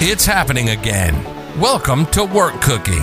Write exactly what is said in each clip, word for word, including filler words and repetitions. It's happening again. Welcome to Work Cookie,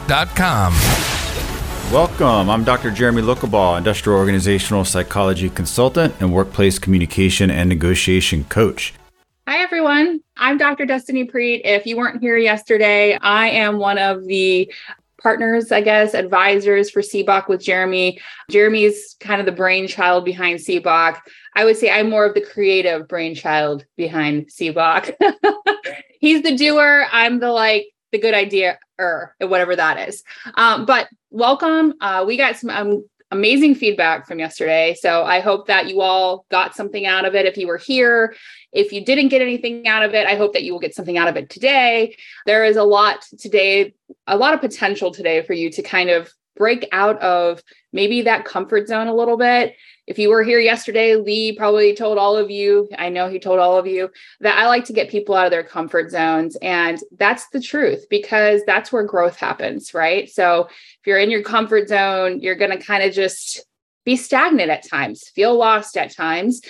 dot com. Welcome. I'm Doctor Jeremy Lucabaugh, Industrial Organizational Psychology Consultant and Workplace Communication and Negotiation Coach. Hi, everyone. I'm Doctor Destinee Prete. If you weren't here yesterday, I am one of the partners, I guess, advisors for S E B O C with Jeremy. Jeremy's kind of the brainchild behind S E B O C. I would say I'm more of the creative brainchild behind S E B O C. He's the doer. I'm the like the good idea or whatever that is. Um, but welcome. Uh, we got some um, amazing feedback from yesterday. So I hope that you all got something out of it. If you were here, if you didn't get anything out of it, I hope that you will get something out of it today. There is a lot today, a lot of potential today for you to kind of break out of maybe that comfort zone a little bit. If you were here yesterday, Lee probably told all of you, I know he told all of you, that I like to get people out of their comfort zones. And that's the truth, because that's where growth happens, right? So if you're in your comfort zone, you're going to kind of just be stagnant at times, feel lost at times.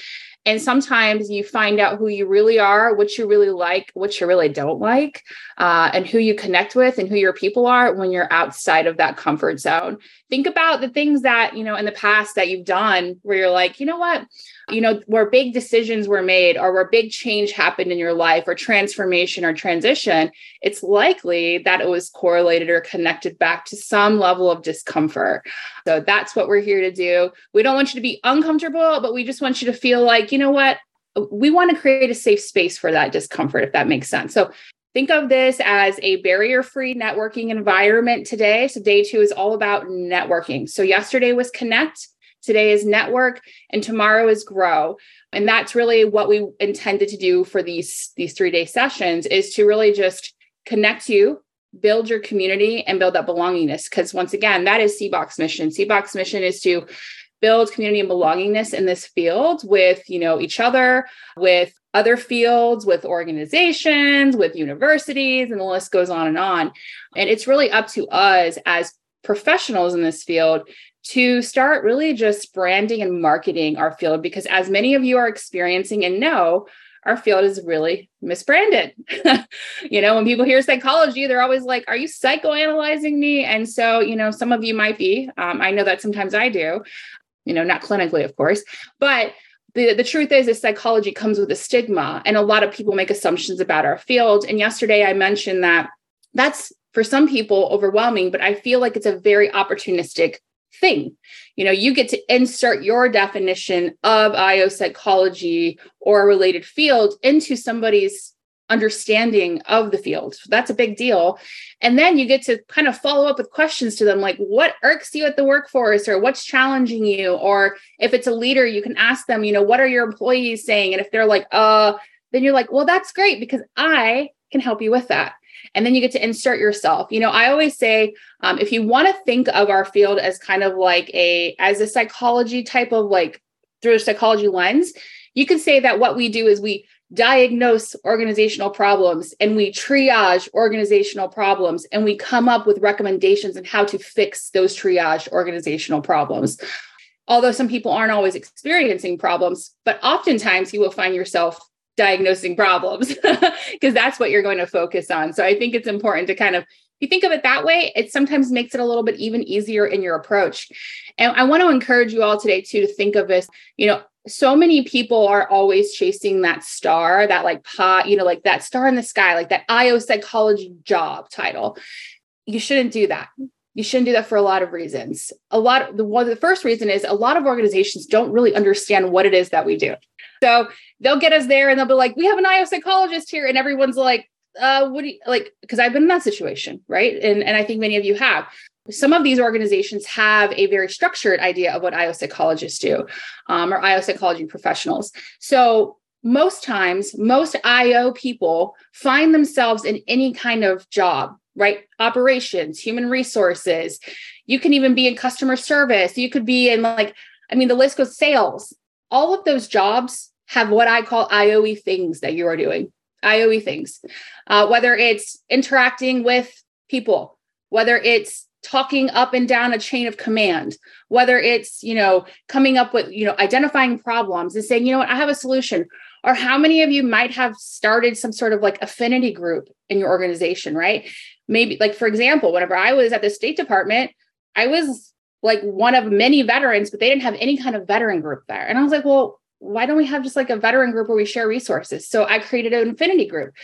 And sometimes you find out who you really are, what you really like, what you really don't like, uh, and who you connect with and who your people are when you're outside of that comfort zone. Think about the things that, you know, in the past that you've done where you're like, you know what, you know, where big decisions were made or where big change happened in your life or transformation or transition, it's likely that it was correlated or connected back to some level of discomfort. So that's what we're here to do. We don't want you to be uncomfortable, but we just want you to feel like, you know what, we want to create a safe space for that discomfort, if that makes sense. So think of this as a barrier-free networking environment today. So day two is all about networking. So yesterday was connect, today is network, and tomorrow is grow. And that's really what we intended to do for these, these three-day sessions is to really just connect you, build your community, and build that belongingness. Because once again, that is S E B O C's mission. S E B O C's mission is to build community and belongingness in this field with, you know, each other, with other fields, with organizations, with universities, and the list goes on and on. And it's really up to us as professionals in this field to start really just branding and marketing our field, because as many of you are experiencing and know, our field is really misbranded. You know, when people hear psychology, they're always like, are you psychoanalyzing me? And so, you know, some of you might be. Um, I know that sometimes I do, you know, not clinically, of course, but The, the truth is, is psychology comes with a stigma, and a lot of people make assumptions about our field. And yesterday I mentioned that that's for some people overwhelming, but I feel like it's a very opportunistic thing. You know, you get to insert your definition of I O psychology or a related field into somebody's understanding of the field. So that's a big deal. And then you get to kind of follow up with questions to them, like what irks you at the workforce or what's challenging you? Or if it's a leader, you can ask them, you know, what are your employees saying? And if they're like, uh, then you're like, well, that's great because I can help you with that. And then you get to insert yourself. You know, I always say, um, if you want to think of our field as kind of like a, as a psychology type of like through a psychology lens, you can say that what we do is we diagnose organizational problems and we triage organizational problems and we come up with recommendations on how to fix those triage organizational problems. Although some people aren't always experiencing problems, but oftentimes you will find yourself diagnosing problems because that's what you're going to focus on. So I think it's important to kind of, if you think of it that way, it sometimes makes it a little bit even easier in your approach. And I want to encourage you all today too, to think of this, you know, so many people are always chasing that star, that like pot, you know, like that star in the sky, like that I O psychology job title. You shouldn't do that. You shouldn't do that for a lot of reasons. A lot of the one, the first reason is a lot of organizations don't really understand what it is that we do. So they'll get us there and they'll be like, we have an I O psychologist here. And everyone's like, uh, what do you like? Because I've been in that situation, right? And, and I think many of you have. Some of these organizations have a very structured idea of what I O psychologists do um, or I O psychology professionals. So most times, most I O people find themselves in any kind of job, right? Operations, human resources. You can even be in customer service. You could be in like, I mean, the list goes, sales. All of those jobs have what I call I O E things that you are doing, I O E things, uh, whether it's interacting with people, whether it's talking up and down a chain of command, whether it's, you know, coming up with, you know, identifying problems and saying, you know what, I have a solution. Or how many of you might have started some sort of like affinity group in your organization, right? Maybe like, for example, whenever I was at the State Department, I was like one of many veterans, but they didn't have any kind of veteran group there. And I was like, well, why don't we have just like a veteran group where we share resources? So I created an affinity group.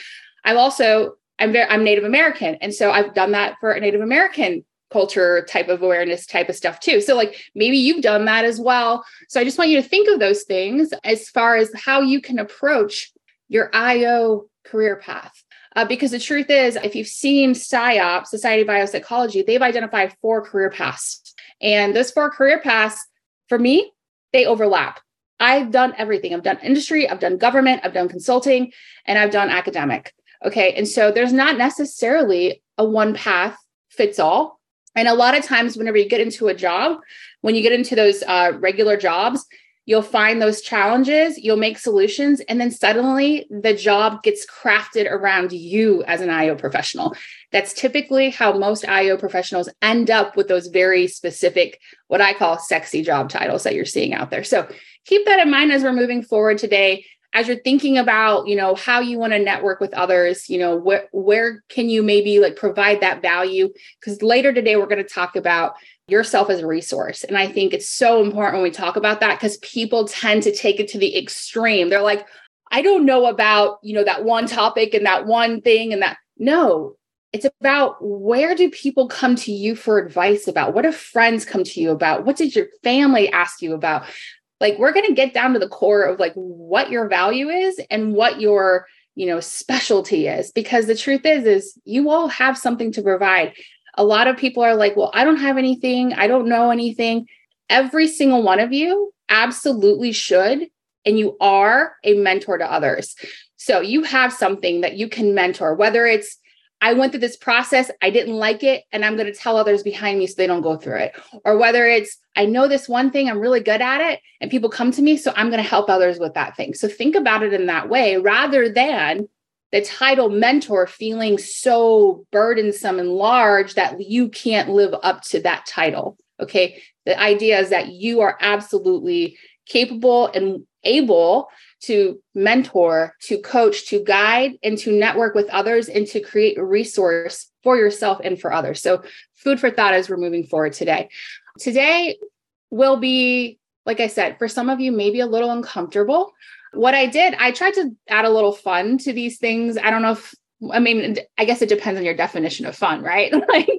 I've also, I'm very, I'm Native American. And so I've done that for a Native American culture type of awareness type of stuff too. So like maybe you've done that as well. So I just want you to think of those things as far as how you can approach your I O career path. Uh, because the truth is, if you've seen S I O P, Society of Biopsychology, they've identified four career paths. And those four career paths, for me, they overlap. I've done everything. I've done industry, I've done government, I've done consulting, and I've done academic. Okay. And so there's not necessarily a one path fits all. And a lot of times whenever you get into a job, when you get into those uh, regular jobs, you'll find those challenges, you'll make solutions, and then suddenly the job gets crafted around you as an I O professional. That's typically how most I O professionals end up with those very specific, what I call sexy job titles that you're seeing out there. So keep that in mind as we're moving forward today, as you're thinking about, you know, how you want to network with others, you know, where, where can you maybe like provide that value? Because later today, we're going to talk about yourself as a resource. And I think it's so important when we talk about that, because people tend to take it to the extreme. They're like, I don't know about, you know, that one topic and that one thing and that. No, it's about where do people come to you for advice about? What do friends come to you about? What did your family ask you about? Like, we're going to get down to the core of like what your value is and what your, you know, specialty is, because the truth is, is you all have something to provide. A lot of people are like, well, I don't have anything. I don't know anything. Every single one of you absolutely should. And you are a mentor to others. So you have something that you can mentor, whether it's, I went through this process, I didn't like it, and I'm going to tell others behind me so they don't go through it. Or whether it's, I know this one thing, I'm really good at it, and people come to me, so I'm going to help others with that thing. So think about it in that way, rather than the title mentor feeling so burdensome and large that you can't live up to that title, okay? The idea is that you are absolutely capable and able to mentor, to coach, to guide, and to network with others, and to create a resource for yourself and for others. So food for thought as we're moving forward today. Today will be, like I said, for some of you, maybe a little uncomfortable. What I did, I tried to add a little fun to these things. I don't know if, I mean, I guess it depends on your definition of fun, right? Like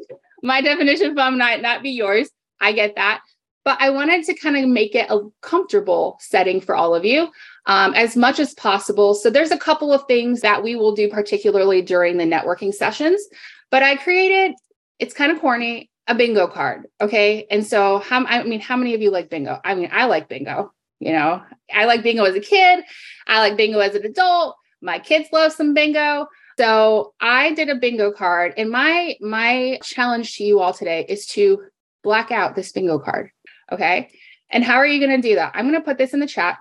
my definition of fun might not be yours. I get that. But I wanted to kind of make it a comfortable setting for all of you um, as much as possible. So there's a couple of things that we will do, particularly during the networking sessions. But I created, it's kind of corny, a bingo card. Okay. And so how, I mean, how many of you like bingo? I mean, I like bingo. You know, I like bingo as a kid. I like bingo as an adult. My kids love some bingo. So I did a bingo card. And my, my challenge to you all today is to black out this bingo card. Okay. And how are you going to do that? I'm going to put this in the chat.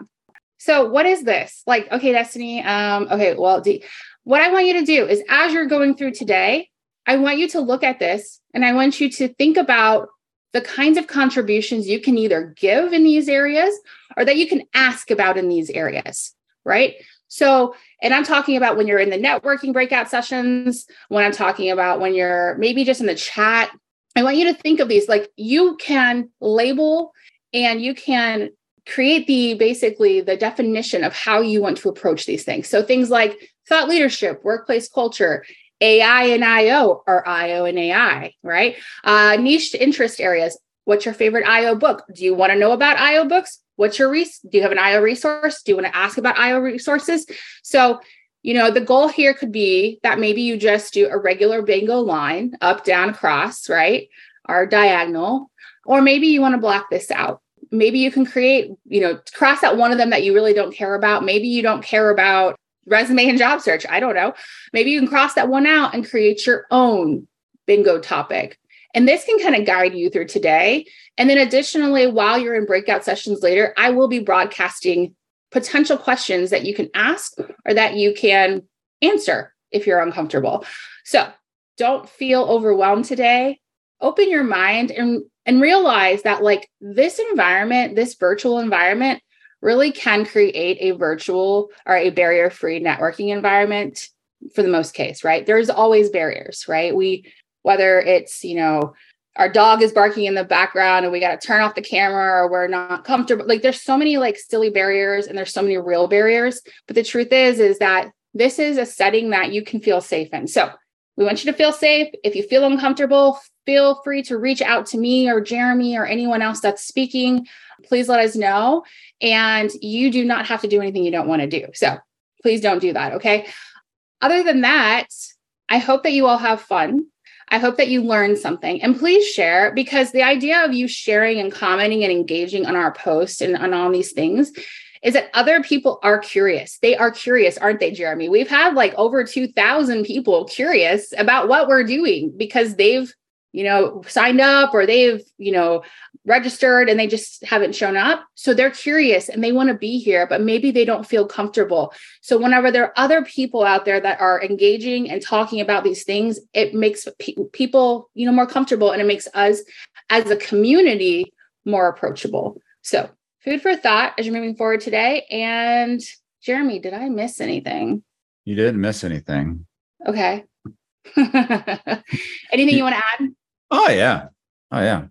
So what is this? Like, okay, Destinee. Um, okay. Well, D, what I want you to do is as you're going through today, I want you to look at this and I want you to think about the kinds of contributions you can either give in these areas or that you can ask about in these areas. Right. So, and I'm talking about when you're in the networking breakout sessions, when I'm talking about when you're maybe just in the chat, I want you to think of these, like you can label and you can create the, basically the definition of how you want to approach these things. So things like thought leadership, workplace culture, A I and I O, or I O and A I, right? Uh, niche interest areas. What's your favorite I O book? Do you want to know about I O books? What's your, res- do you have an I O resource? Do you want to ask about I O resources? So you know, the goal here could be that maybe you just do a regular bingo line up, down, across, right? Or diagonal, or maybe you want to block this out. maybe you can create, you know, cross out one of them that you really don't care about. Maybe you don't care about resume and job search. I don't know. Maybe you can cross that one out and create your own bingo topic. And this can kind of guide you through today. And then additionally, while you're in breakout sessions later, I will be broadcasting potential questions that you can ask or that you can answer if you're uncomfortable. So don't feel overwhelmed today. Open your mind and, and realize that like this environment, this virtual environment really can create a virtual or a barrier-free networking environment for the most case, right? There's always barriers, right? We, whether it's, you know, our dog is barking in the background and we got to turn off the camera or we're not comfortable. Like there's so many like silly barriers and there's so many real barriers. But the truth is, is that this is a setting that you can feel safe in. So we want you to feel safe. If you feel uncomfortable, feel free to reach out to me or Jeremy or anyone else that's speaking. Please let us know. And you do not have to do anything you don't want to do. So please don't do that. Okay. Other than that, I hope that you all have fun. I hope that you learned something, and please share, because the idea of you sharing and commenting and engaging on our posts and on all these things is that other people are curious. They are curious, aren't they, Jeremy? We've had like over two thousand people curious about what we're doing because they've, you know, signed up or they've, you know, registered and they just haven't shown up. So they're curious and they want to be here, but maybe they don't feel comfortable. So whenever there are other people out there that are engaging and talking about these things, it makes pe- people, you know, more comfortable, and it makes us as a community more approachable. So food for thought as you're moving forward today. And Jeremy, did I miss anything? You didn't miss anything. Okay. Anything you want to add? Oh, yeah. Oh, yeah.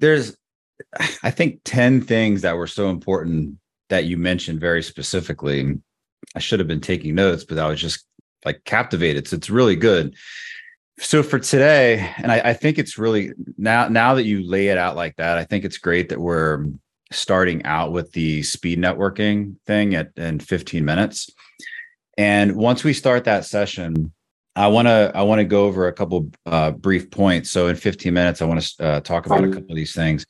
There's, I think, ten things that were so important that you mentioned very specifically. I should have been taking notes, but I was just like captivated. So it's really good. So for today, and I, I think it's really now, now that you lay it out like that, I think it's great that we're starting out with the speed networking thing at in fifteen minutes. And once we start that session, I want to I want to go over a couple uh, brief points. So in fifteen minutes, I want to uh, talk about a couple of these things.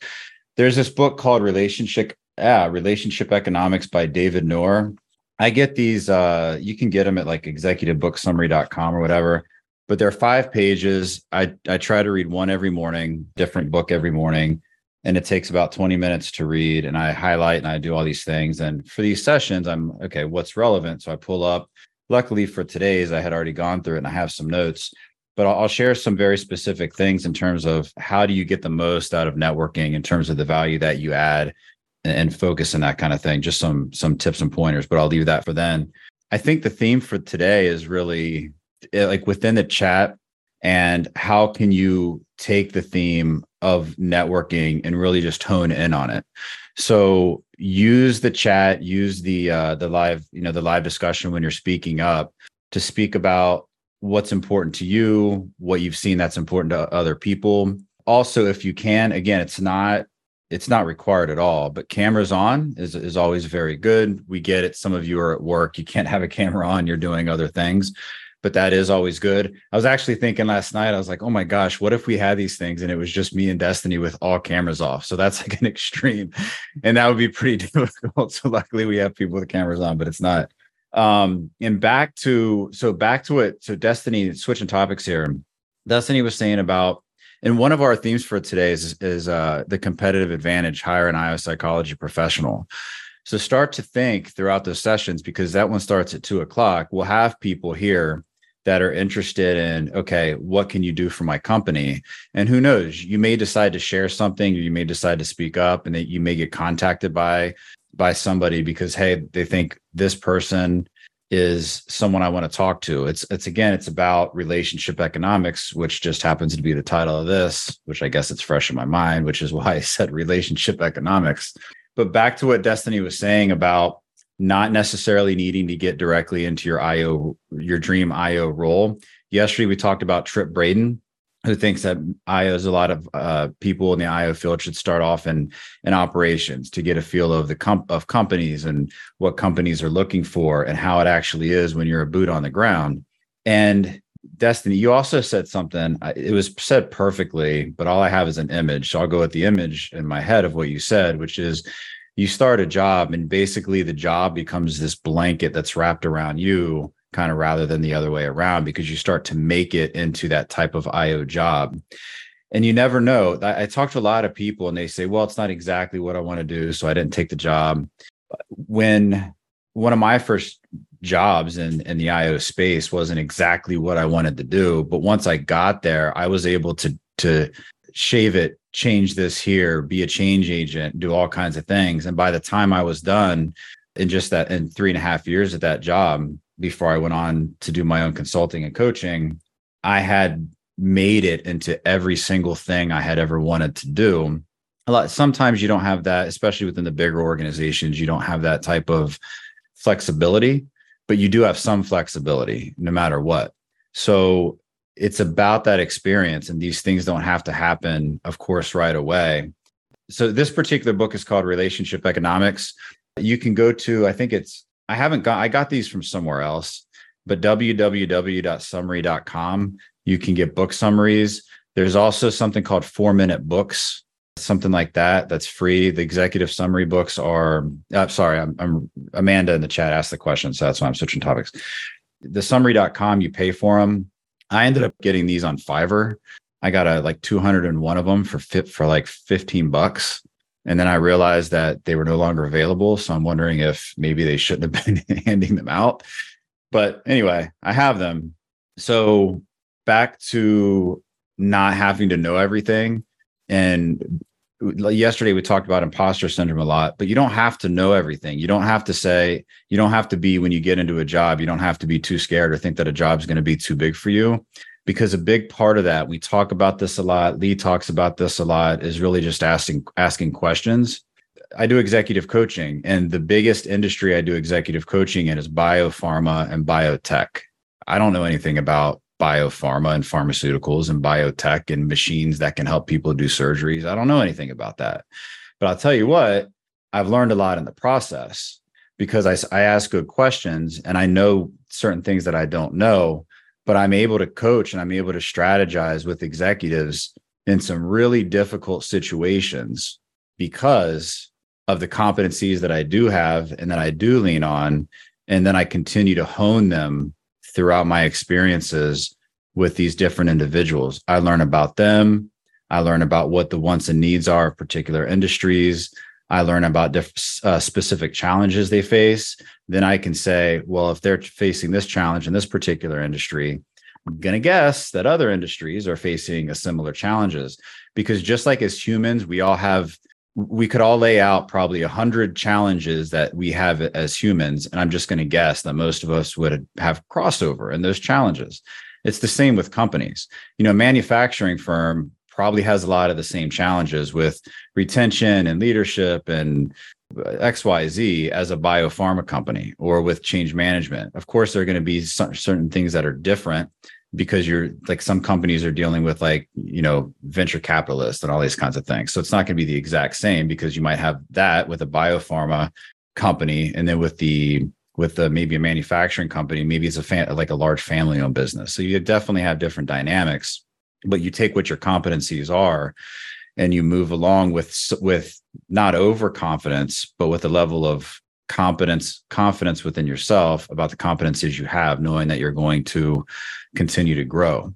There's this book called Relationship uh, Relationship Economics by David Knorr. I get these. Uh, you can get them at like executive book summary dot com or whatever. But they're five pages. I I try to read one every morning, different book every morning, and it takes about twenty minutes to read. And I highlight and I do all these things. And for these sessions, I'm okay. What's relevant? So I pull up. Luckily for today's, I had already gone through it and I have some notes, but I'll, I'll share some very specific things in terms of how do you get the most out of networking in terms of the value that you add and, and focus and that kind of thing, just some some tips and pointers, but I'll leave that for then. I think the theme for today is really like within the chat and how can you take the theme of networking and really just hone in on it. So use the chat, use the uh, the live, you know, the live discussion when you're speaking up to speak about what's important to you, what you've seen that's important to other people. Also, if you can, again, it's not it's not required at all, but cameras on is is always very good. We get it. Some of you are at work, you can't have a camera on, you're doing other things, but that is always good. I was actually thinking last night, I was like, oh my gosh, what if we had these things and it was just me and Destinee with all cameras off? So that's like an extreme and that would be pretty difficult. So luckily we have people with cameras on, but it's not. Um, and back to, so back to it. So Destinee, switching topics here. Destinee was saying about, and one of our themes for today is, is uh, the competitive advantage, hire an I O psychology professional. So start to think throughout those sessions, because that one starts at two o'clock. We'll have people here that are interested in, okay, what can you do for my company? And who knows, you may decide to share something, or you may decide to speak up, and that you may get contacted by, by somebody because, hey, they think this person is someone I want to talk to. It's, it's again, it's about relationship economics, which just happens to be the title of this, which I guess it's fresh in my mind, which is why I said relationship economics. But back to what Destinee was saying about not necessarily needing to get directly into your I O, your dream I O role. Yesterday, we talked about Trip Braden, who thinks that I Os, a lot of uh, people in the I O field should start off in, in operations to get a feel of the comp- of companies and what companies are looking for and how it actually is when you're a boot on the ground. And Destinee, you also said something. It was said perfectly, but all I have is an image. So I'll go with the image in my head of what you said, which is you start a job and basically the job becomes this blanket that's wrapped around you, kind of rather than the other way around, because you start to make it into that type of I O job. And you never know. I, I talk to a lot of people and they say, well, it's not exactly what I want to do, so I didn't take the job. When one of my first jobs in, in the I O space wasn't exactly what I wanted to do, but once I got there, I was able to, to shave it, change this here, be a change agent, do all kinds of things. And by the time I was done in just that, in three and a half years at that job, before I went on to do my own consulting and coaching, I had made it into every single thing I had ever wanted to do. A lot, sometimes you don't have that, especially within the bigger organizations, you don't have that type of flexibility, but you do have some flexibility no matter what. So it's about that experience, and these things don't have to happen, of course, right away. So this particular book is called Relationship Economics. You can go to, I think it's, I haven't got, I got these from somewhere else, but w w w dot summary dot com. You can get book summaries. There's also something called four minute books, something like that. That's free. The executive summary books are, I'm sorry, I'm, I'm Amanda in the chat asked the question. So that's why I'm switching topics. The summary dot com, you pay for them. I ended up getting these on Fiverr. I got a, like two hundred one of them for fit for like fifteen bucks. And then I realized that they were no longer available. So I'm wondering if maybe they shouldn't have been handing them out. But anyway, I have them. So back to not having to know everything. And yesterday we talked about imposter syndrome a lot, but you don't have to know everything. You don't have to say, you don't have to be, when you get into a job, you don't have to be too scared or think that a job's going to be too big for you. Because a big part of that, we talk about this a lot, Lee talks about this a lot, is really just asking asking questions. I do executive coaching, and the biggest industry I do executive coaching in is biopharma and biotech. I don't know anything about biopharma and pharmaceuticals and biotech and machines that can help people do surgeries. I don't know anything about that. But I'll tell you what, I've learned a lot in the process because I, I ask good questions and I know certain things that I don't know. But I'm able to coach and I'm able to strategize with executives in some really difficult situations because of the competencies that I do have and that I do lean on. And then I continue to hone them throughout my experiences with these different individuals. I learn about them. I learn about what the wants and needs are of particular industries. I learn about diff- uh, specific challenges they face. Then I can say, well, if they're facing this challenge in this particular industry, I'm going to guess that other industries are facing a similar challenges, because just like as humans, we all have, we could all lay out probably a hundred challenges that we have as humans. And I'm just going to guess that most of us would have crossover in those challenges. It's the same with companies. You know, a manufacturing firm probably has a lot of the same challenges with retention and leadership and X Y Z as a biopharma company, or with change management. Of course, there are going to be certain things that are different because you're like, some companies are dealing with like, you know, venture capitalists and all these kinds of things. So it's not going to be the exact same, because you might have that with a biopharma company. And then with the, with the, maybe a manufacturing company, maybe it's a fan, like a large family owned business. So you definitely have different dynamics. But you take what your competencies are and you move along with, with not overconfidence, but with a level of competence, confidence within yourself about the competencies you have, knowing that you're going to continue to grow.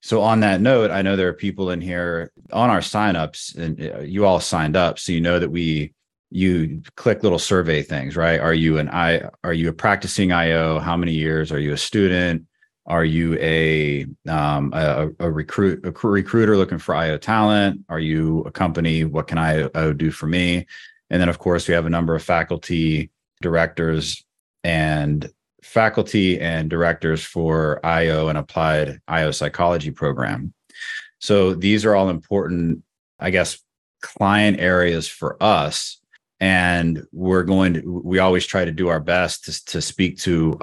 So on that note, I know there are people in here on our signups, and you all signed up. So you know that we, you click little survey things, right? Are you an I, are you a practicing I O? How many years? Are you a student? Are you a, um, a a recruit a recruiter looking for I O talent? Are you a company? What can I O do for me? And then, of course, we have a number of faculty directors and faculty and directors for I O and applied I O psychology program. So these are all important, I guess, client areas for us. And we're going to, we always try to do our best to, to speak to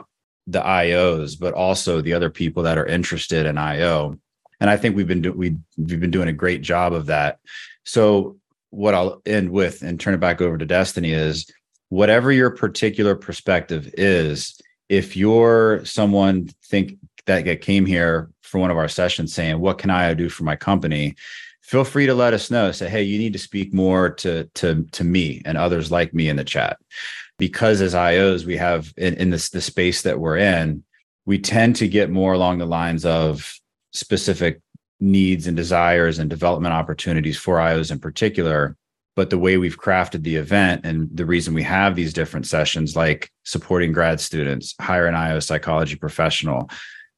the I Os, but also the other people that are interested in I O. And I think we've been do- we we've been doing a great job of that. So what I'll end with and turn it back over to Destinee is, whatever your particular perspective is, if you're someone think that came here for one of our sessions saying, what can I do for my company? Feel free to let us know. Say, hey, you need to speak more to, to, to me and others like me in the chat. Because as I Os, we have in, in this, the space that we're in, we tend to get more along the lines of specific needs and desires and development opportunities for I Os in particular. But the way we've crafted the event and the reason we have these different sessions, like supporting grad students, hire an I O psychology professional,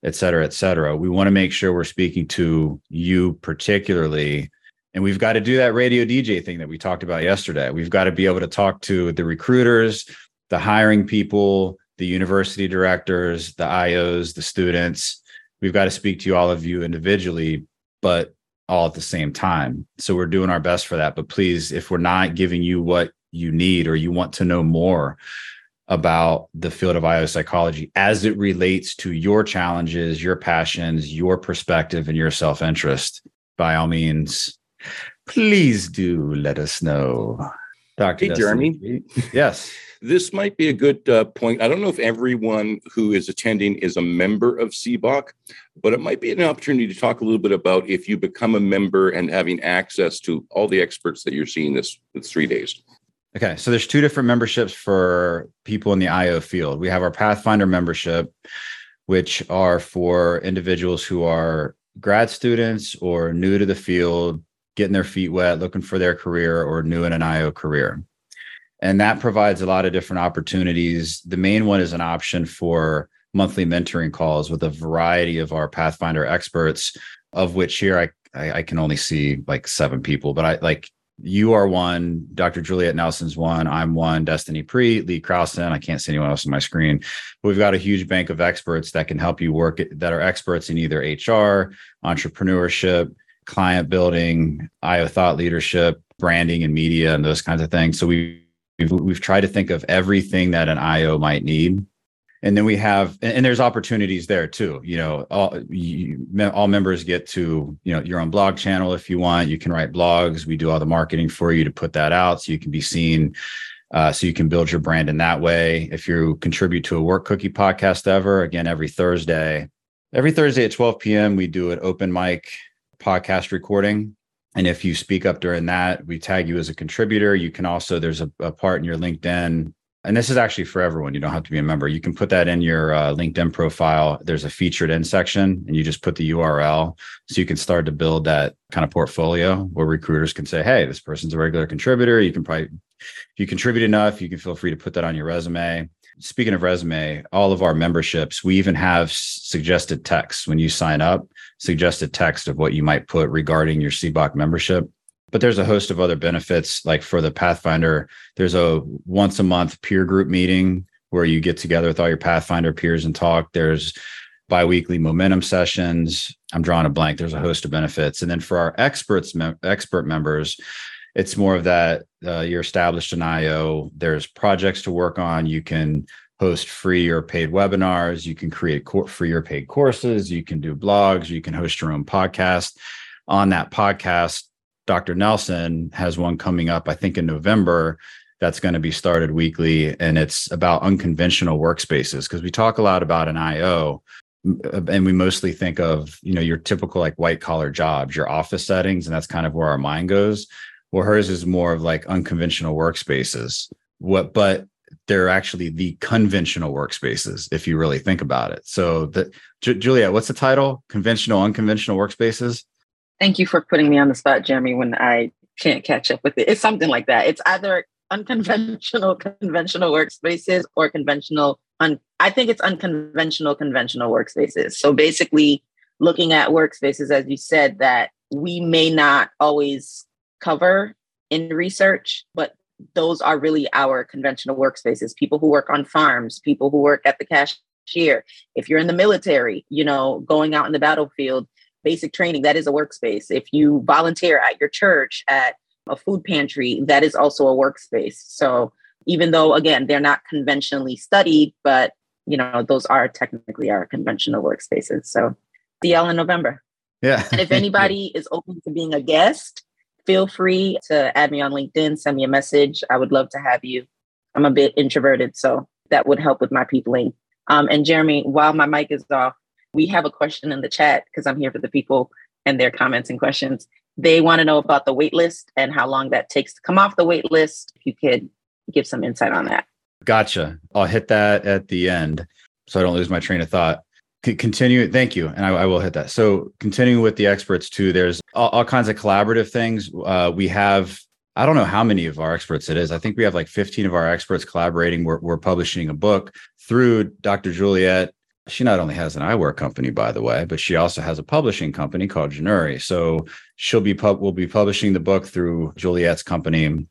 et cetera, et cetera, we want to make sure we're speaking to you particularly. And we've got to do that radio D J thing that we talked about yesterday. We've got to be able to talk to the recruiters, the hiring people, the university directors, the I Os, the students. We've got to speak to all of you individually, but all at the same time. So we're doing our best for that. But please, if we're not giving you what you need or you want to know more about the field of I O psychology as it relates to your challenges, your passions, your perspective, and your self-interest, by all means, please do let us know. Doctor Hey, Destinee. Jeremy. Yes. This might be a good uh, point. I don't know if everyone who is attending is a member of S E B O C, but it might be an opportunity to talk a little bit about if you become a member and having access to all the experts that you're seeing this, this three days. Okay, so there's two different memberships for people in the I O field. We have our Pathfinder membership, which are for individuals who are grad students or new to the field, getting their feet wet, looking for their career, or new in an I O career. And that provides a lot of different opportunities. The main one is an option for monthly mentoring calls with a variety of our Pathfinder experts, of which here I, I, I can only see like seven people, but I like you are one, Doctor Juliette Nelson's one, I'm one, Destinee Prete, Lee Crowson. I can't see anyone else on my screen. But we've got a huge bank of experts that can help you work at, that are experts in either H R, entrepreneurship, client building, I O thought leadership, branding and media, and those kinds of things. So we We've, we've tried to think of everything that an I O might need. And then we have, and, and there's opportunities there too. You know, all, you, all members get to, you know, your own blog channel if you want. You can write blogs. We do all the marketing for you to put that out so you can be seen, uh, so you can build your brand in that way. If you contribute to a Work Cookie podcast ever, again, every Thursday, every Thursday at twelve p.m., we do an open mic podcast recording. And if you speak up during that, we tag you as a contributor. You can also, there's a, a part in your LinkedIn, and this is actually for everyone. You don't have to be a member. You can put that in your uh, LinkedIn profile. There's a featured in section, and you just put the U R L. So you can start to build that kind of portfolio where recruiters can say, hey, this person's a regular contributor. You can probably, if you contribute enough, you can feel free to put that on your resume. Speaking of resume, all of our memberships, we even have suggested text when you sign up, suggested text of what you might put regarding your S E B O C membership. But there's a host of other benefits, like for the Pathfinder, there's a once a month peer group meeting where you get together with all your Pathfinder peers and talk. There's biweekly momentum sessions. I'm drawing a blank. There's a host of benefits. And then for our experts, mem- expert members, it's more of that uh, you're established in I O. There's projects to work on. You can host free or paid webinars. You can create co- free or paid courses. You can do blogs. You can host your own podcast. On that podcast, Doctor Nelson has one coming up, I think in November, that's going to be started weekly. And it's about unconventional workspaces because we talk a lot about an I O. And we mostly think of, you know, your typical like white collar jobs, your office settings. And that's kind of where our mind goes. Well, hers is more of like unconventional workspaces, what, but they're actually the conventional workspaces, if you really think about it. So, the, Ju- Juliette, what's the title? Conventional, unconventional workspaces? Thank you for putting me on the spot, Jeremy, when I can't catch up with it. It's something like that. It's either unconventional, conventional workspaces or conventional. Un- I think it's unconventional, conventional workspaces. So basically looking at workspaces, as you said, that we may not always cover in research, but those are really our conventional workspaces. People who work on farms, people who work at the cashier, if you're in the military, you know, going out in the battlefield, basic training, that is a workspace. If you volunteer at your church, at a food pantry, that is also a workspace. So even though, again, they're not conventionally studied, but, you know, those are technically our conventional workspaces. So D L in November. Yeah. And if anybody is open to being a guest, feel free to add me on LinkedIn, send me a message. I would love to have you. I'm a bit introverted, so that would help with my peopling. Um, and Jeremy, while my mic is off, We have a question in the chat because I'm here for the people and their comments and questions. They want to know about the wait list and how long that takes to come off the wait list. If you could give some insight on that. Gotcha. I'll hit that at the end so I don't lose my train of thought. C- continue. Thank you. And I, I will hit that. So continuing with the experts too, there's all, all kinds of collaborative things. Uh, we have, I don't know how many of our experts it is. I think we have like fifteen of our experts collaborating. We're, we're publishing a book through Doctor Juliette. She not only has an eyewear company, by the way, but she also has a publishing company called Genuri. So she'll be pub- we'll be publishing the book through Juliette's company.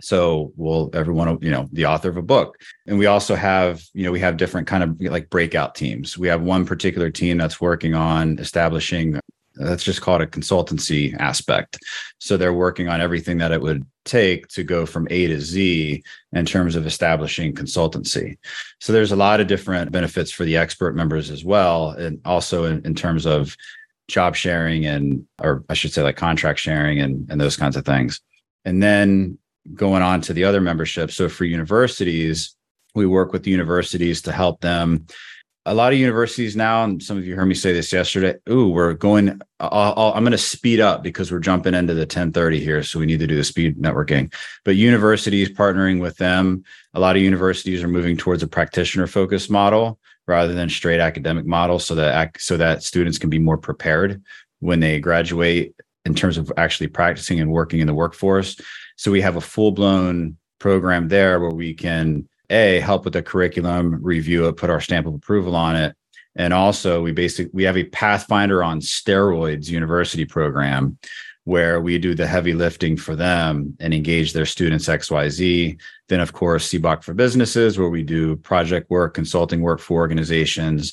So we'll everyone, you know, the author of a book. And we also have, you know, we have different kind of like breakout teams. We have one particular team that's working on establishing, let's just call it a consultancy aspect. So they're working on everything that it would take to go from A to Z in terms of establishing consultancy. So there's a lot of different benefits for the expert members as well. And also in, in terms of job sharing and, or I should say like contract sharing and, and those kinds of things. And then going on to the other memberships. So for universities, we work with the universities to help them. A lot of universities now, and some of you heard me say this yesterday, ooh, we're going, I'll, I'll, I'm going to speed up because we're jumping into the ten thirty here. So we need to do the speed networking. But universities, partnering with them, a lot of universities are moving towards a practitioner-focused model rather than straight academic model so that so that students can be more prepared when they graduate in terms of actually practicing and working in the workforce. So we have a full-blown program there where we can A, help with the curriculum, review it, put our stamp of approval on it. And also we basically, we have a Pathfinder on steroids university program where we do the heavy lifting for them and engage their students X Y Z. Then of course, S E B O C for businesses where we do project work, consulting work for organizations,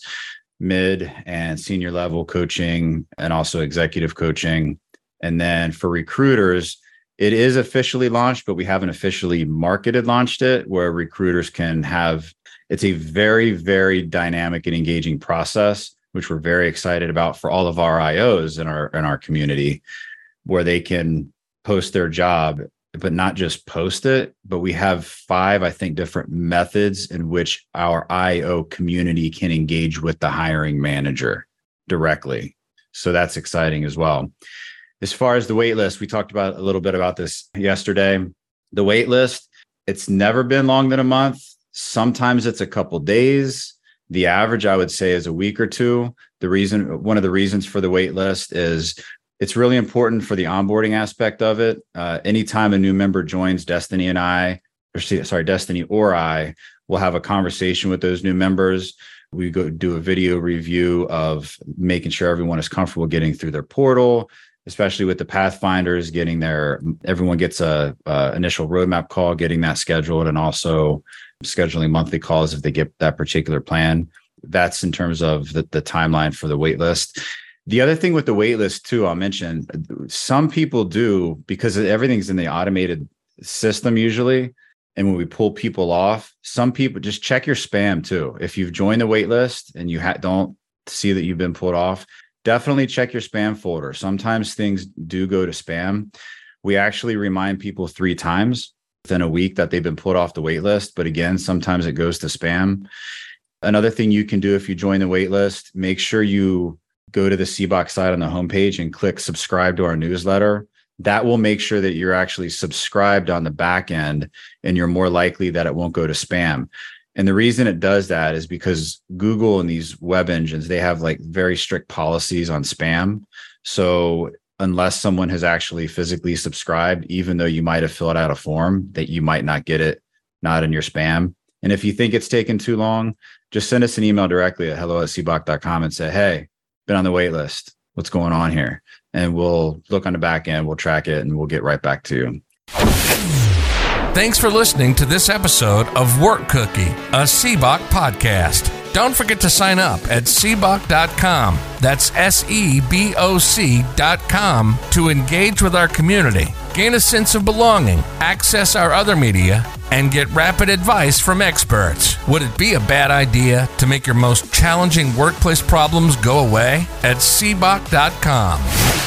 mid and senior level coaching, and also executive coaching. And then for recruiters, it is officially launched, but we haven't officially marketed launched it where recruiters can have, it's a very, very dynamic and engaging process, which we're very excited about for all of our I Os in our, in our community where they can post their job, but not just post it, but we have five, I think, different methods in which our I O community can engage with the hiring manager directly. So that's exciting as well. As far as the wait list, we talked about a little bit about this yesterday. The wait list, it's never been longer than a month. Sometimes it's a couple days. The average, I would say, is a week or two. The reason, one of the reasons for the wait list is it's really important for the onboarding aspect of it. Uh, anytime a new member joins, Destinee and I, or sorry, Destinee or I, will have a conversation with those new members. We go do a video review of making sure everyone is comfortable getting through their portal. Especially with the Pathfinders getting their, everyone gets a, a initial roadmap call, getting that scheduled, and also scheduling monthly calls if they get that particular plan. That's in terms of the, the timeline for the waitlist. The other thing with the waitlist too, I'll mention, some people do, because everything's in the automated system usually, and when we pull people off, some people just check your spam too. If you've joined the waitlist and you ha- don't see that you've been pulled off, definitely check your spam folder. Sometimes things do go to spam. We actually remind people three times within a week that they've been pulled off the wait list. But again, sometimes it goes to spam. Another thing you can do if you join the wait list, make sure you go to the S E B O C side on the homepage and click subscribe to our newsletter. That will make sure that you're actually subscribed on the back end and you're more likely that it won't go to spam. And the reason it does that is because Google and these web engines, they have like very strict policies on spam. So unless someone has actually physically subscribed, even though you might have filled out a form, that you might not get it, not in your spam. And if you think it's taken too long, just send us an email directly at hello at seboc dot com and say, hey, been on the wait list. What's going on here? And we'll look on the back end, we'll track it, and we'll get right back to you. Thanks for listening to this episode of Work Cookie, a S E B O C podcast. Don't forget to sign up at seboc dot com. That's S E B O C dot com to engage with our community, gain a sense of belonging, access our other media, and get rapid advice from experts. Would it be a bad idea to make your most challenging workplace problems go away? At seboc dot com.